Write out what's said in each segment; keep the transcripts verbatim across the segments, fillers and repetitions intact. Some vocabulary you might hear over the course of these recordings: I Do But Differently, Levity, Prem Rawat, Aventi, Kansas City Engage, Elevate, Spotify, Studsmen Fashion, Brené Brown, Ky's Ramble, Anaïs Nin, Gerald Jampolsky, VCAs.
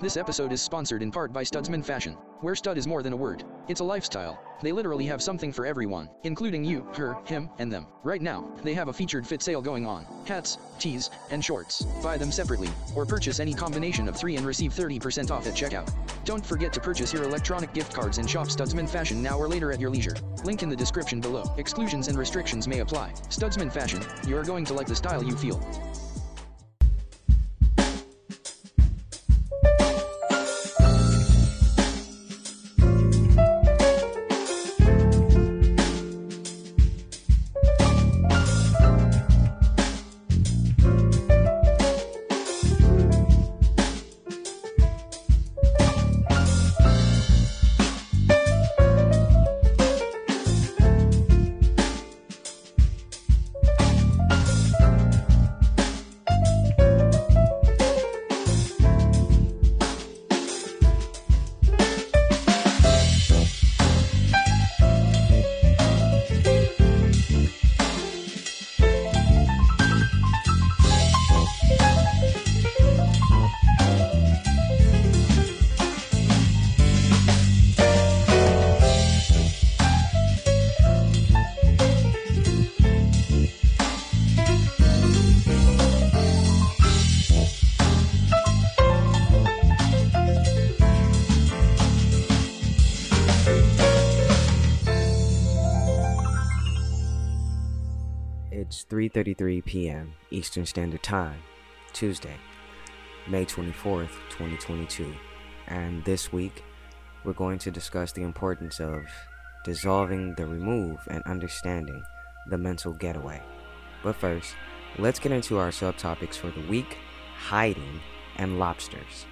This episode is sponsored in part by Studsmen Fashion, where stud is more than a word, it's a lifestyle. They literally have something for everyone, including you, her, him, and them. Right now, they have a featured fit sale going on. Hats, tees, and shorts. Buy them separately, or purchase any combination of three and receive thirty percent off at checkout. Don't forget to purchase your electronic gift cards and shop Studsmen Fashion now or later at your leisure. Link in the description below. Exclusions and restrictions may apply. Studsmen Fashion, you're going to like the style you feel. three thirty-three p m Eastern Standard Time, Tuesday, May twenty-fourth, twenty twenty-two, and this week we're going to discuss the importance of dissolving the remove and understanding the mental getaway. But first, let's get into our subtopics for the week, hiding and lobsters.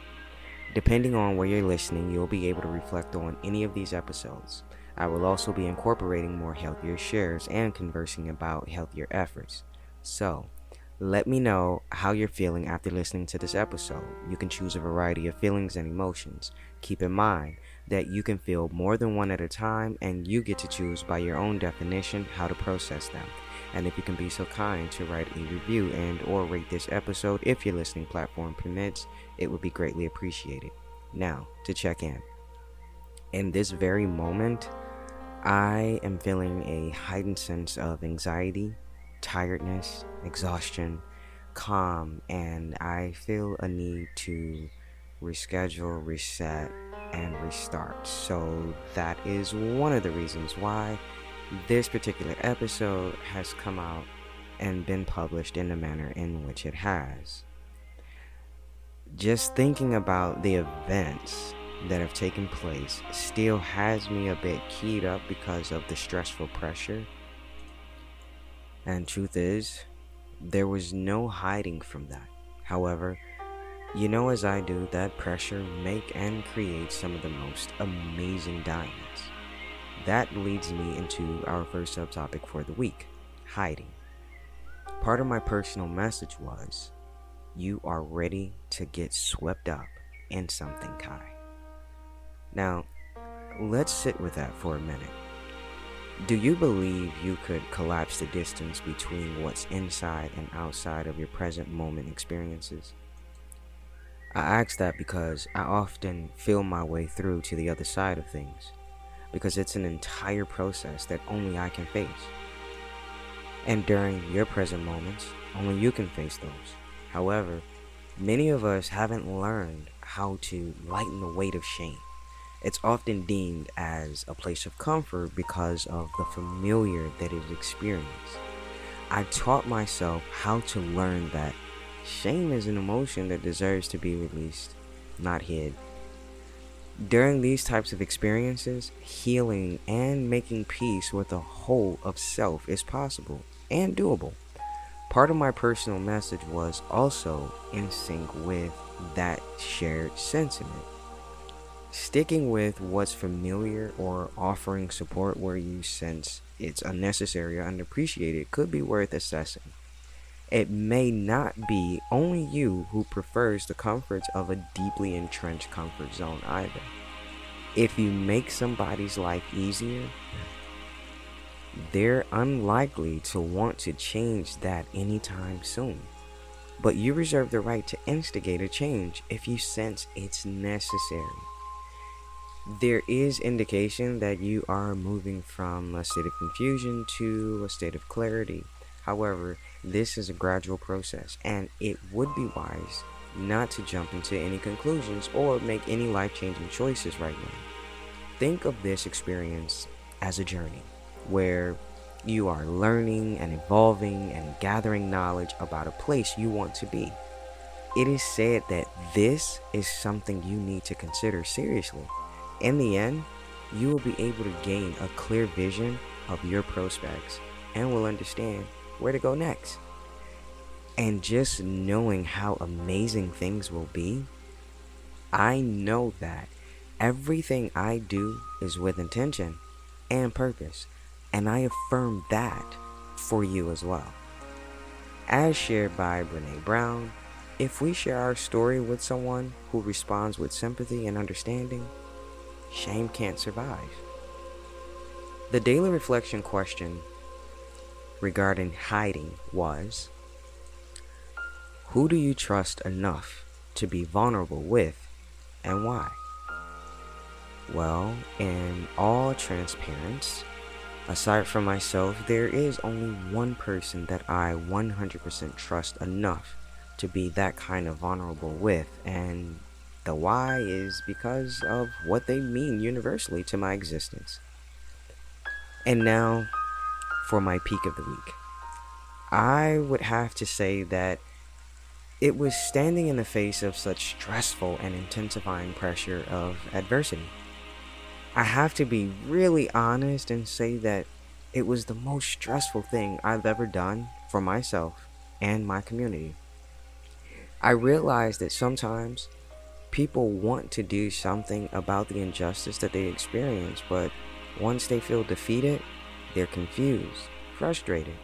Depending on where you're listening, you'll be able to reflect on any of these episodes. I will also be incorporating more healthier shares and conversing about healthier efforts. So, let me know how you're feeling after listening to this episode. You can choose a variety of feelings and emotions. Keep in mind that you can feel more than one at a time, and you get to choose by your own definition how to process them. And if you can be so kind to write a review and or rate this episode if your listening platform permits, it would be greatly appreciated. Now, to check in. In this very moment, I am feeling a heightened sense of anxiety, tiredness, exhaustion, calm, and I feel a need to reschedule, reset, and restart. So that is one of the reasons why this particular episode has come out and been published in the manner in which it has. Just thinking about the events that have taken place still has me a bit keyed up because of the stressful pressure. And truth is, there was no hiding from that. However, you know as I do that pressure make and create some of the most amazing diamonds. That leads me into our first subtopic for the week, hiding. Part of my personal message was, you are ready to get swept up in something, Kai. Now, let's sit with that for a minute. Do you believe you could collapse the distance between what's inside and outside of your present moment experiences? I ask that because I often feel my way through to the other side of things, because it's an entire process that only I can face. And during your present moments, only you can face those. However, many of us haven't learned how to lighten the weight of shame. It's often deemed as a place of comfort because of the familiar that is experienced. I taught myself how to learn that shame is an emotion that deserves to be released, not hid. During these types of experiences, healing and making peace with the whole of self is possible and doable. Part of my personal message was also in sync with that shared sentiment. Sticking with what's familiar or offering support where you sense it's unnecessary or unappreciated could be worth assessing. It may not be only you who prefers the comforts of a deeply entrenched comfort zone either. If you make somebody's life easier, they're unlikely to want to change that anytime soon. but you reserve the right to instigate a change if you sense it's necessary. There is indication that you are moving from a state of confusion to a state of clarity. However, this is a gradual process, and it would be wise not to jump into any conclusions or make any life-changing choices right now. Think of this experience as a journey where you are learning and evolving and gathering knowledge about a place you want to be. It is said that this is something you need to consider seriously. In the end, you will be able to gain a clear vision of your prospects and will understand where to go next. And just knowing how amazing things will be, I know that everything I do is with intention and purpose, and I affirm that for you as well. As shared by Brené Brown, if we share our story with someone who responds with sympathy and understanding, shame can't survive. The daily reflection question regarding hiding was, who do you trust enough to be vulnerable with, and why? Well, in all transparency, aside from myself, there is only one person that I one hundred percent trust enough to be that kind of vulnerable with, and the why is because of what they mean universally to my existence. And now, for my peak of the week. I would have to say that it was standing in the face of such stressful and intensifying pressure of adversity. I have to be really honest and say that it was the most stressful thing I've ever done for myself and my community. I realized that sometimes people want to do something about the injustice that they experience, but once they feel defeated, they're confused, frustrated,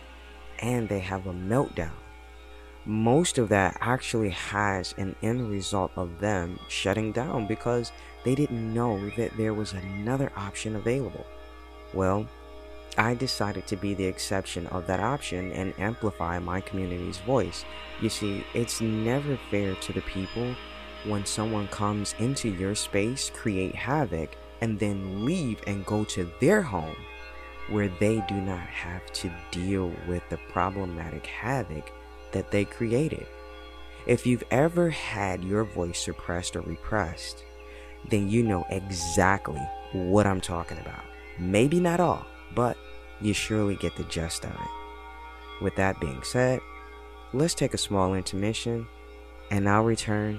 and they have a meltdown. Most of that actually has an end result of them shutting down because they didn't know that there was another option available. Well, I decided to be the exception of that option and amplify my community's voice. You see, it's never fair to the people when someone comes into your space, create havoc, and then leave and go to their home where they do not have to deal with the problematic havoc that they created. If you've ever had your voice suppressed or repressed, then you know exactly what I'm talking about. Maybe not all, but you surely get the gist of it. With that being said, let's take a small intermission, and I'll return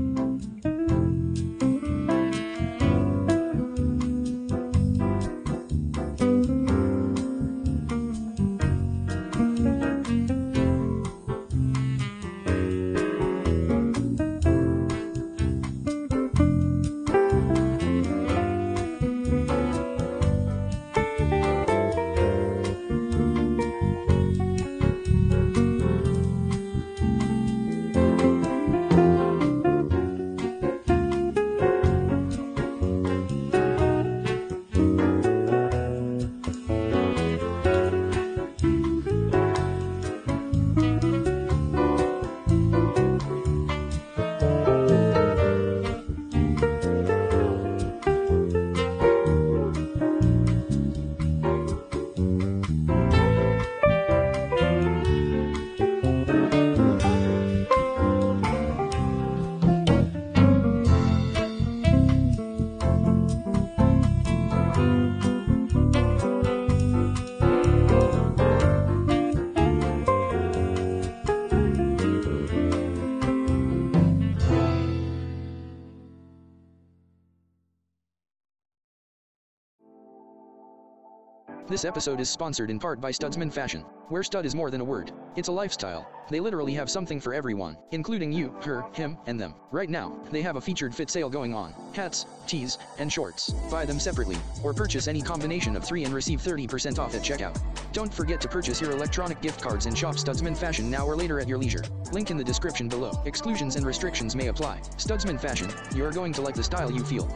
This episode is sponsored in part by Studsmen Fashion, where stud is more than a word, it's a lifestyle. They literally have something for everyone, including you, her, him, and them. Right now, they have a featured fit sale going on. Hats, tees, and shorts. Buy them separately, or purchase any combination of three and receive thirty percent off at checkout. Don't forget to purchase your electronic gift cards and shop Studsmen Fashion now or later at your leisure. Link in the description below. Exclusions and restrictions may apply. Studsmen Fashion, you're going to like the style you feel.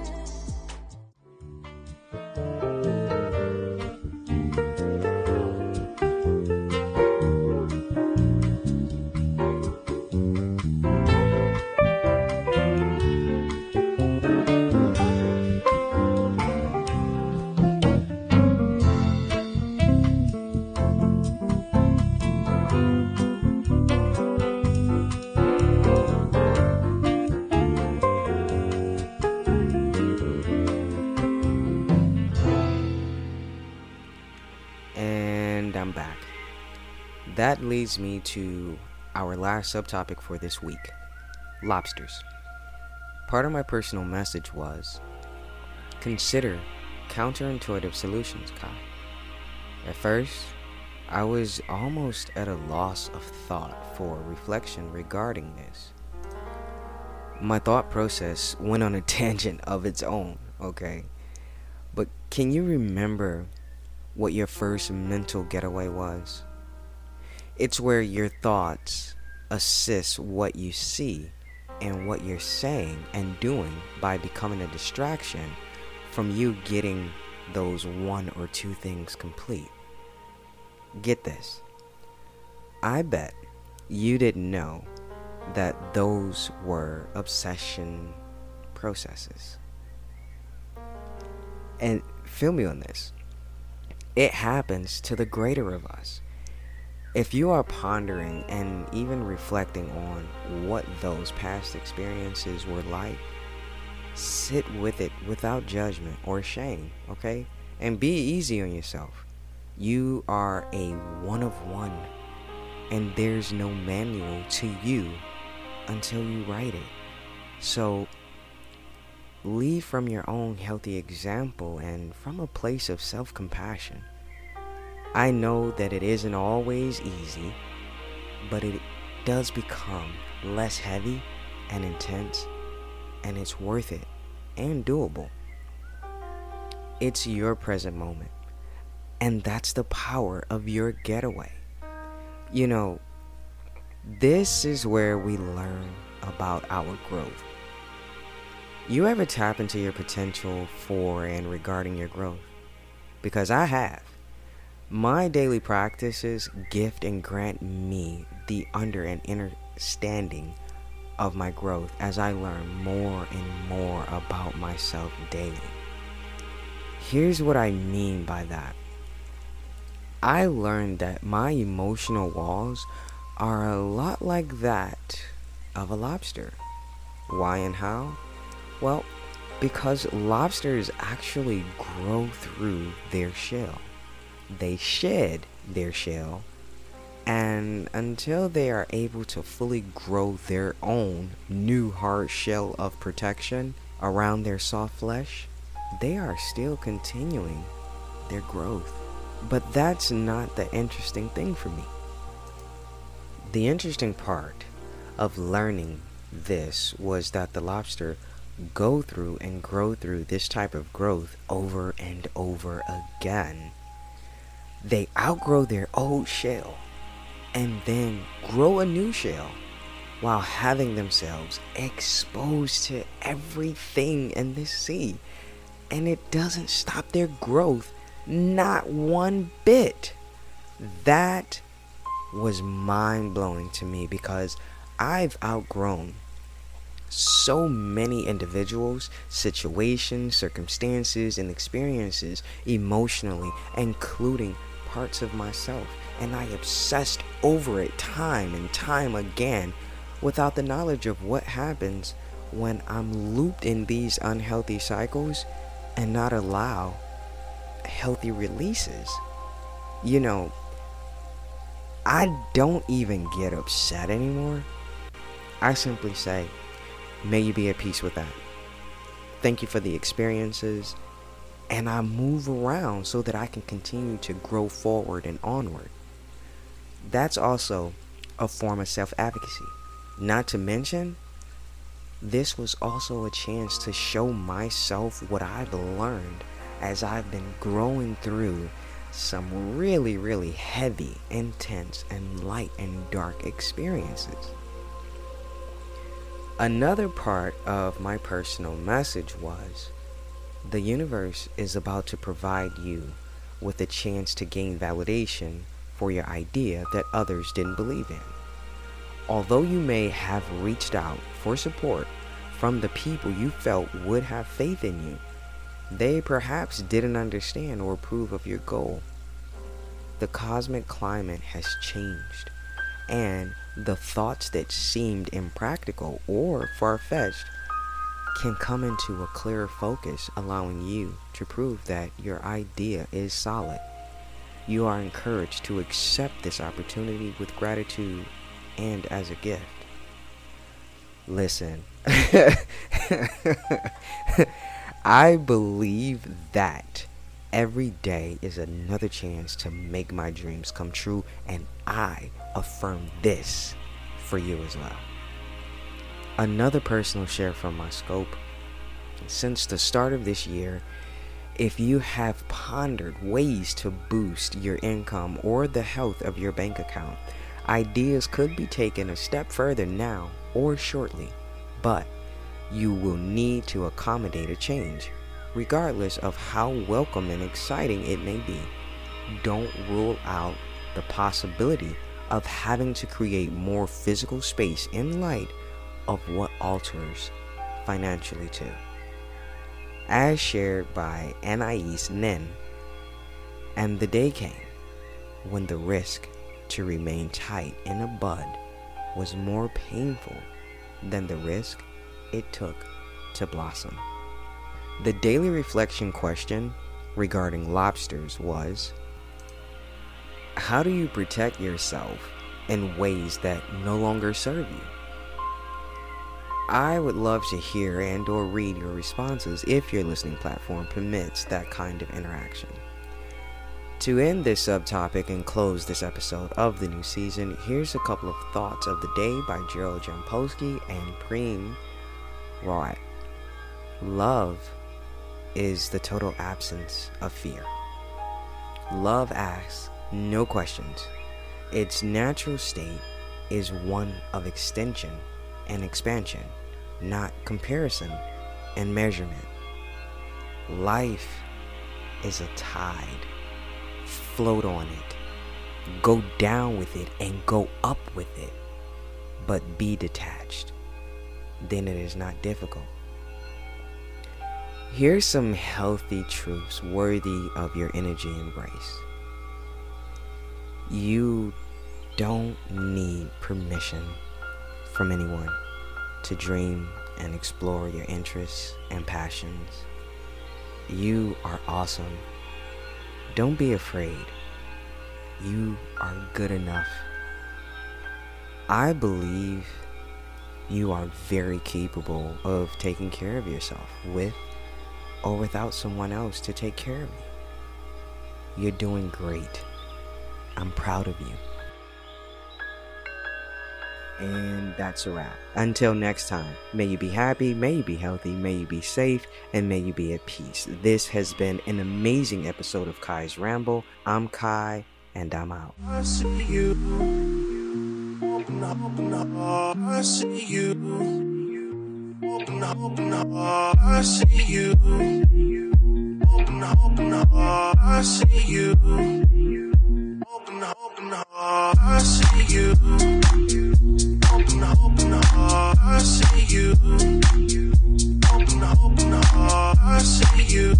that leads me to our last subtopic for this week, lobsters. Part of my personal message was, consider counterintuitive solutions, Kai. At first, I was almost at a loss of thought for reflection regarding this. My thought process went on a tangent of its own, okay? But can you remember what your first mental getaway was? It's where your thoughts assist what you see and what you're saying and doing by becoming a distraction from you getting those one or two things complete. Get this. I bet you didn't know that those were obsession processes. And feel me on this. It happens to the greater of us. If you are pondering and even reflecting on what those past experiences were like, sit with it without judgment or shame, okay? And be easy on yourself. You are a one of one, and there's no manual to you until you write it. So lead from your own healthy example and from a place of self-compassion. I know that it isn't always easy, but it does become less heavy and intense, and it's worth it and doable. It's your present moment, and that's the power of your getaway. You know, this is where we learn about our growth. You ever tap into your potential for and regarding your growth? Because I have. My daily practices gift and grant me the under and understanding of my growth as I learn more and more about myself daily. Here's what I mean by that. I learned that my emotional walls are a lot like that of a lobster. Why and how? Well, because lobsters actually grow through their shell. They shed their shell, and until they are able to fully grow their own new hard shell of protection around their soft flesh, they are still continuing their growth. But that's not the interesting thing for me. The interesting part of learning this was that the lobster go through and grow through this type of growth over and over again. They outgrow their old shell and then grow a new shell while having themselves exposed to everything in this sea. And it doesn't stop their growth, not one bit. That was mind-blowing to me because I've outgrown so many individuals, situations, circumstances, and experiences emotionally, including parts of myself, and I obsessed over it time and time again without the knowledge of what happens when I'm looped in these unhealthy cycles and not allow healthy releases. You know, I don't even get upset anymore. I simply say, may you be at peace with that. Thank you for the experiences. And I move around so that I can continue to grow forward and onward. That's also a form of self-advocacy. Not to mention, this was also a chance to show myself what I've learned as I've been growing through some really, really heavy, intense, and light and dark experiences. Another part of my personal message was, the universe is about to provide you with a chance to gain validation for your idea that others didn't believe in. Although you may have reached out for support from the people you felt would have faith in you, they perhaps didn't understand or approve of your goal. The cosmic climate has changed, and the thoughts that seemed impractical or far-fetched can come into a clearer focus, allowing you to prove that your idea is solid. You are encouraged to accept this opportunity with gratitude and as a gift. Listen, I believe that every day is another chance to make my dreams come true, and I affirm this for you as well. Another personal share from my scope. Since the start of this year, if you have pondered ways to boost your income or the health of your bank account, ideas could be taken a step further now or shortly, but you will need to accommodate a change, regardless of how welcome and exciting it may be. Don't rule out the possibility of having to create more physical space in light of what alters financially too. As shared by Anaïs Nin, and the day came when the risk to remain tight in a bud was more painful than the risk it took to blossom. The daily reflection question regarding lobsters was, how do you protect yourself in ways that no longer serve you? I would love to hear and or read your responses if your listening platform permits that kind of interaction. To end this subtopic and close this episode of the new season, here's a couple of thoughts of the day by Gerald Jampolsky and Prem Rawat. Love is the total absence of fear. Love asks no questions. Its natural state is one of extension and expansion, not comparison and measurement. Life is a tide. Float on it, go down with it, and go up with it, but be detached. Then it is not difficult. Here's some healthy truths worthy of your energy embrace. You don't need permission from anyone to dream and explore your interests and passions. You are awesome. Don't be afraid. You are good enough. I believe you are very capable of taking care of yourself with or without someone else to take care of you. You're doing great. I'm proud of you. And that's a wrap. Until next time, may you be happy, may you be healthy, may you be safe, and may you be at peace. This has been an amazing episode of Ky's Ramble. I'm Ky, and I'm out. I see you. No, no, I see you. No, no, I see you. No, no, I see you. No, no, I see you. Open up, open up, I see you. Open up, open up, I see you.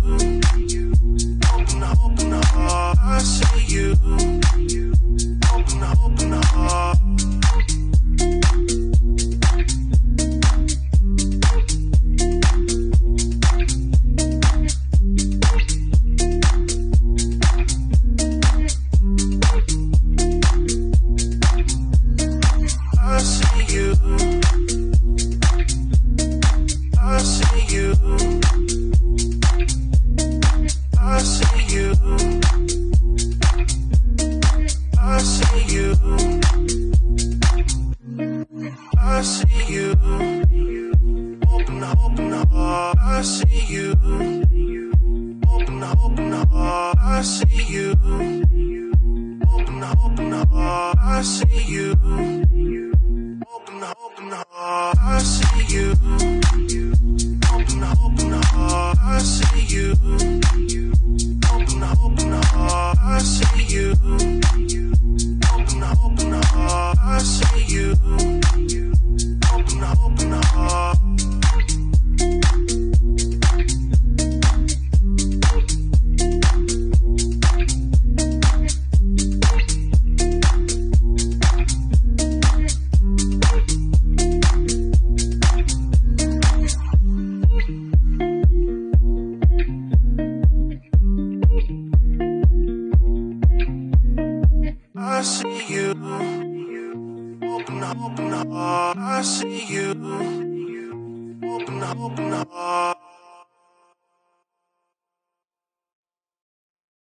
Open up, open up, I see you. Open up, open up. I see you.